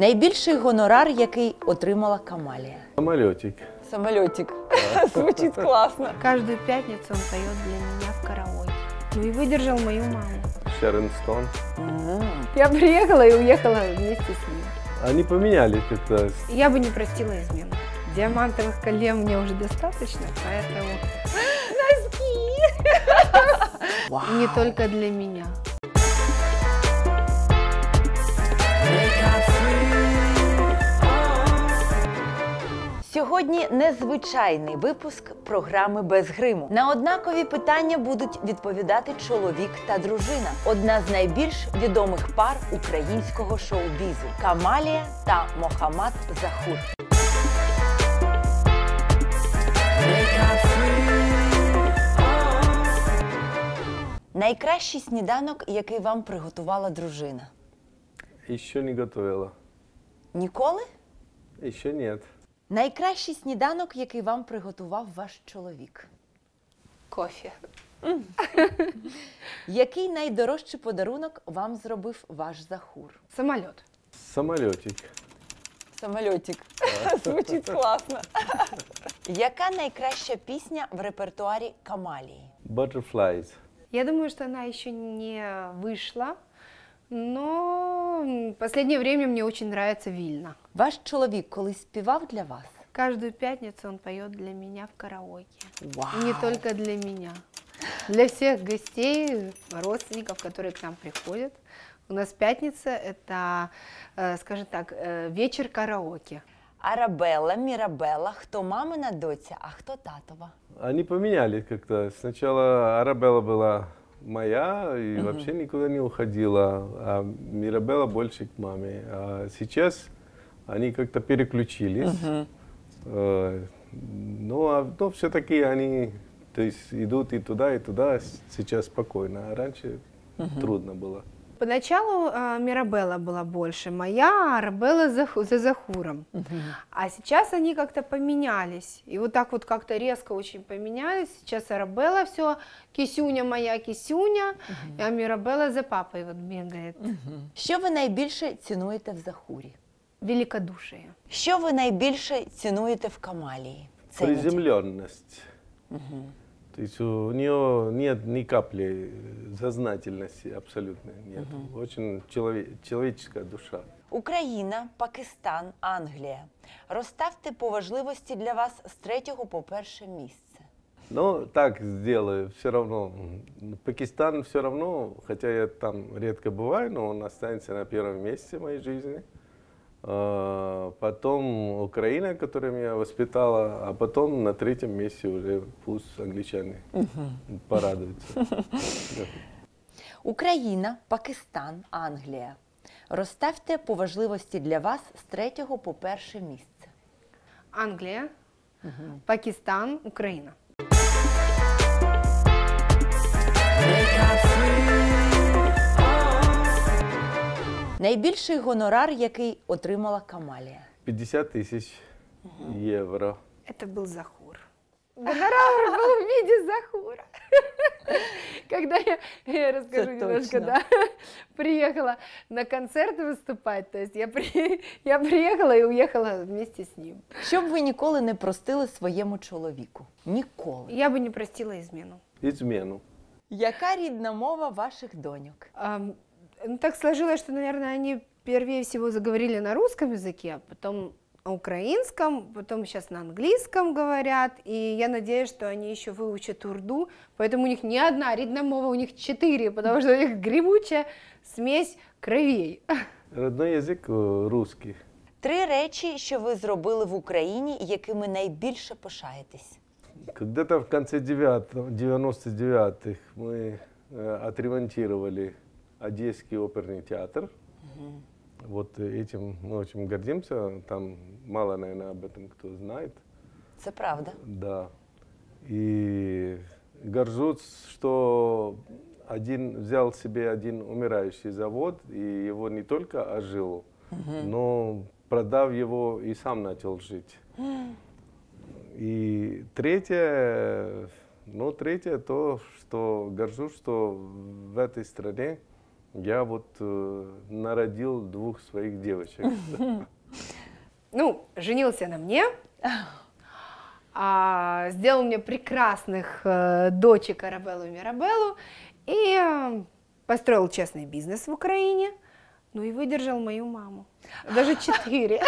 Найбільший гонорар, який отримала Камалія? Самолетик. Самолетик. Звучит классно. Каждую пятницу он поет для меня в караоке. Ну и выдержал мою маму. Шерон Стоун. Я приехала и уехала вместе с ним. Они поменялись как-то. Я бы не простила измену. Диамантовых колен мне уже достаточно, поэтому... Носки! Не только для меня. Сьогодні незвичайний випуск програми «Без гриму». На однакові питання будуть відповідати чоловік та дружина. Одна з найбільш відомих пар українського шоу-бізу – Камалія та Мохаммад Захур. Найкращий сніданок, який вам приготувала дружина? Ще не готувала. Ніколи? Ще ні. Найкращий сніданок, який вам приготував ваш чоловік? Кофе. Який найдорожчий подарунок вам зробив ваш Захур? Самоліт. Самолітик. Самолітик. Звучить класно. Яка найкраща пісня в репертуарі Камалії? Butterflies. Я думаю, что она еще не вышла, но в последнее время мне очень нравится «Вильна». Ваш человек колись спевал для вас? Каждую пятницу он поет для меня в караоке. Вау. Не только для меня. Для всех гостей, родственников, которые к нам приходят. У нас пятница – это, скажем так, вечер караоке. Арабелла, Мирабелла, кто мамина дочь, а кто татова? Они поменялись как-то. Сначала Арабелла была моя и вообще никуда не уходила, а Мирабелла больше к маме. А сейчас они как-то переключились, но все-таки они, то есть, идут и туда, и туда, сейчас спокойно, а раньше трудно было. Поначалу Мирабелла была больше моя, а Арабелла за Захуром. А сейчас они как-то поменялись. И вот так вот как-то резко очень поменялись. Сейчас Арабелла все, кисюня моя, кисюня, а Мирабелла за папой вот бегает. Что вы наибольше ценуете в Захуре? Великодушие. Что вы наибольше ценуете в Камалии? Приземленность. То есть у нее нет ни капли сознательности, абсолютно нет. Очень человеческая душа. Украина, Пакистан, Англия. Розставьте по важливости для вас с 3-го по 1-е место. Ну, так сделаю, все равно. Пакистан все равно, хотя я там редко бываю, но он останется на 1-м месте в моей жизни. Потом Украина, которая меня воспитала, а потом на 3-м месте уже пусть англичане порадуются. Украина, Пакистан, Англия. Розставьте по важливости для вас с 3-го по 1-е место. Англия, Пакистан, Украина. Найбільший гонорар, який отримала Камалія? 50 тысяч евро. Это был Захур. Гонорар был в виде Захура. Когда я расскажу немножко, да, приехала на концерты выступать, то есть я приехала и уехала вместе с ним. Що б ви ніколи не простили своєму чоловіку? Ніколи. Я би не простила ізмену. Ізмену. Яка рідна мова ваших доньок? Ну, так сложилось, что, наверное, они первее всего заговорили на русском языке, потом на украинском, потом сейчас на английском говорят, и я надеюсь, что они еще выучат урду, поэтому у них не одна рідна мова, у них 4, потому что у них гремучая смесь кровей. Родной язык русский. 3 речи, что вы сделали в Украине, якими наибольше пишаетесь? Когда-то в конце 99-х мы отремонтировали Одесский оперный театр. Вот этим мы очень гордимся. Там мало, наверное, об этом кто знает. Это правда. Да. И горжусь, что взял себе один умирающий завод, и его не только ожил, но продав его и сам начал жить. И третье, то, что горжусь, что в этой стране Я вот народил двух своих девочек. Ну, женился на мне, сделал мне прекрасных дочек Арабеллу и Мирабеллу, и построил частный бизнес в Украине, ну и выдержал мою маму. Даже 4.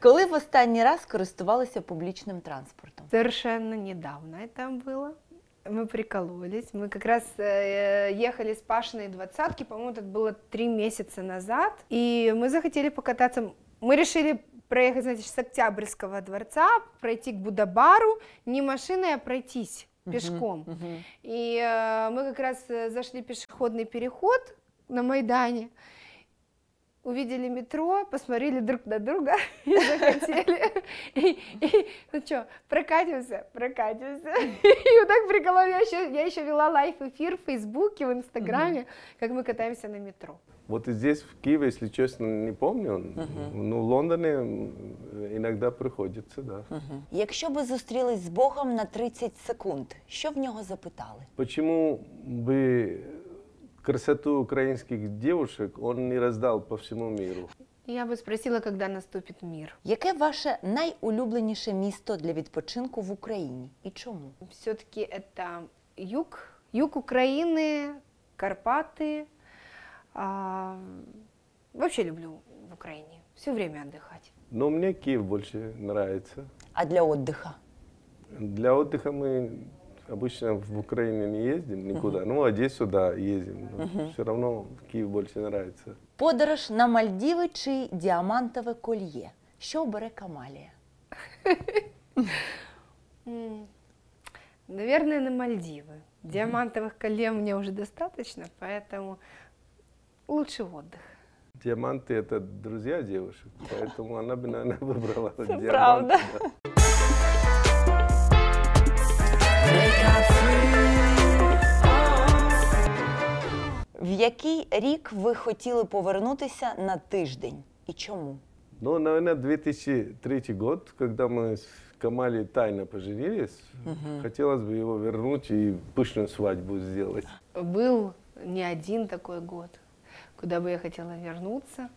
Коли в останній раз користувалися публичным транспортом? Совершенно недавно это было. Мы прикололись. Мы как раз ехали с Пашиной 20-ки, по-моему, это было 3 месяца назад. И мы захотели покататься. Мы решили проехать, значит, с Октябрьского дворца, пройти к Будабару, не машиной, а пройтись пешком. И мы как раз зашли в пешеходный переход на Майдане. Увидели метро, посмотрели друг на друга и захотели. Ну что, прокатимся? Прокатимся. И вот так приколол, я еще вела лайв-эфир в Фейсбуке, в Инстаграме, как мы катаемся на метро. Вот и здесь, в Киеве, если честно, не помню, ну в Лондоне иногда приходится, да. Якщо бы зустрілись с Богом на 30 секунд, що в нього запитали? Почему бы... Красоту украинских девушек он не раздал по всему миру. Я бы спросила, когда наступит мир. Яке ваше найулюбленіше місто для відпочинку в Украине и чому? Все-таки это юг Украины, Карпаты. Вообще люблю в Украине все время отдыхать. Но мне Киев больше нравится. А для отдыха? Для отдыха мы... Обычно в Украине не ездим никуда, ну а здесь сюда ездим, все равно в Киев больше нравится. Подорож на Мальдивы чи діамантове колье? Що бере Камалія? Наверное, на Мальдивы. Диамантовых колье мне уже достаточно, поэтому лучше отдых. Диаманты — это друзья девушек, поэтому она бы, наверное, выбрала диаманты. Правда. В який рік ви хотіли повернутися на тиждень і чому? Ну, наверное, 2003 год, когда мы с Камалией тайно поженились, хотелось бы его вернуть и пышную свадьбу сделать. Был не один такой год, куда бы я хотела вернуться.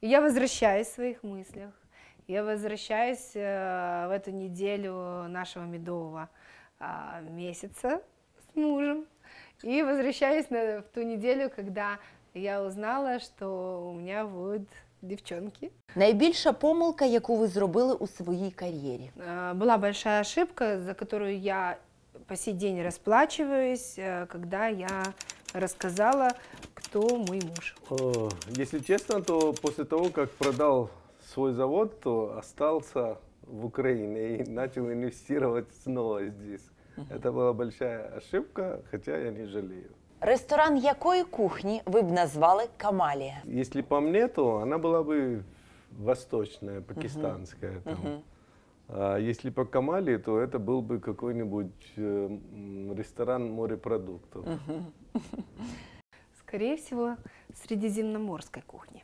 Я возвращаюсь в своих мыслях. Я возвращаюсь в эту неделю нашего медового месяца с мужем. И возвращаюсь в ту неделю, когда я узнала, что у меня будут девчонки. Найбільша помилка, яку ви зробили у своїй кар'єрі? Была большая ошибка, за которую я по сей день расплачиваюсь, когда я рассказала, кто мой муж. Если честно, то после того, как продал свой завод, то остался в Украине и начал инвестировать снова здесь. Это была большая ошибка, хотя я не жалею. Ресторан якой кухни вы бы назвали Камалия? Если по мне, то она была бы восточная, пакистанская. А если по Камалии, то это был бы какой-нибудь ресторан морепродуктов. Скорее всего, средиземноморской кухни.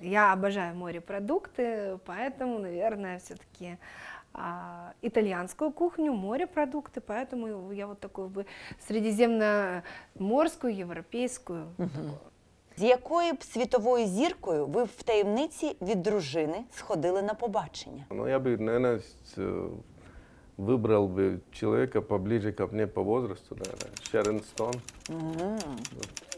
Я обожаю морепродукты, поэтому, наверное, все-таки... итальянскую кухню, морепродукты, поэтому я вот такую бы средиземноморскую, европейскую. З якою б світовою зіркою ви в таємниці від дружини сходили на побачення? Ну, я бы, наверное, выбрал бы человека поближе ко мне по возрасту, наверное, Шерон Стоун.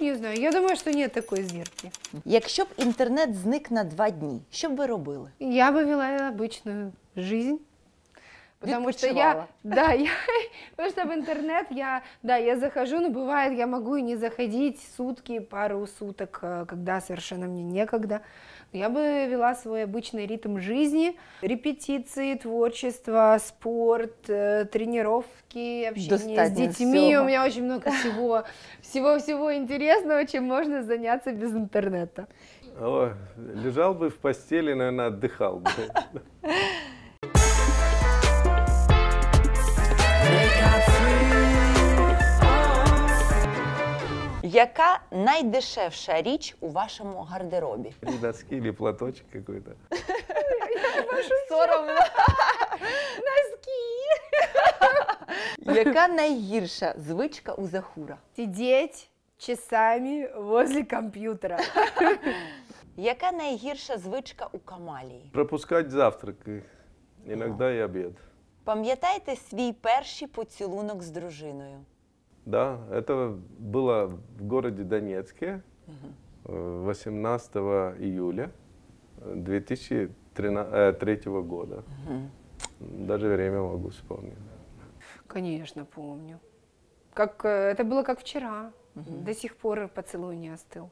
Не знаю, я думаю, что нет такой зірки. Якщо б інтернет зник на 2 дні, що б ви робили? Я бы вела обычную жизнь. Потому что я, да, потому что в интернет я захожу, но бывает, я могу и не заходить сутки, пару суток, когда совершенно мне некогда. Я бы вела свой обычный ритм жизни, репетиции, творчество, спорт, тренировки, общение с детьми. У меня очень много всего интересного, чем можно заняться без интернета. О, лежал бы в постели, наверное, отдыхал бы. Яка найдешевша річ у вашому гардеробі? Носки или платочек какой-то. Соромно. Носки. Яка найгірша звичка у Захура? Сидеть часами возле компьютера. Яка найгірша звичка у Камалії? Пропускать завтраки, иногда и обед. Пам'ятаєте свій перший поцілунок з дружиною? Да, это было в городе Донецке 18 июля 2003 года. Даже время могу вспомнить. Конечно, помню. Как, это было как вчера. До сих пор поцелуй не остыл.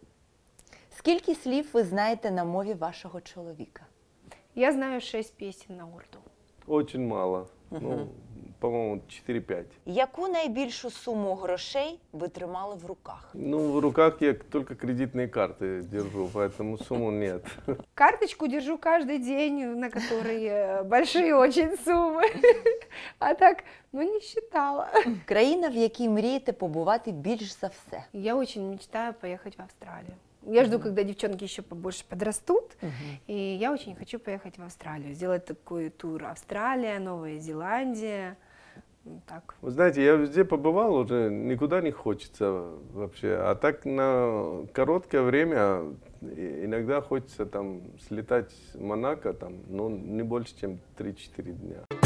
Скільки слів ви знаєте на мові вашого чоловіка? Я знаю 6 песен на урду. Очень мало. Ну, по-моему, 4-5. Яку найбільшу суму грошей ви тримали в руках? Ну, в руках я только кредитные карты держу, поэтому сумму нет. Карточку держу каждый день, на которой большие очень суммы. А так, ну, не считала. Країна, в якій мрієте побувати більш за все? Я очень мечтаю поехать в Австралию. Я жду, когда девчонки еще побольше подрастут, и я очень хочу поехать в Австралию, сделать такой тур: Австралия, Новая Зеландия, так. Вы знаете, я везде побывал уже, никуда не хочется вообще, а так на короткое время иногда хочется там слетать в Монако, там, ну, не больше, чем 3-4 дня.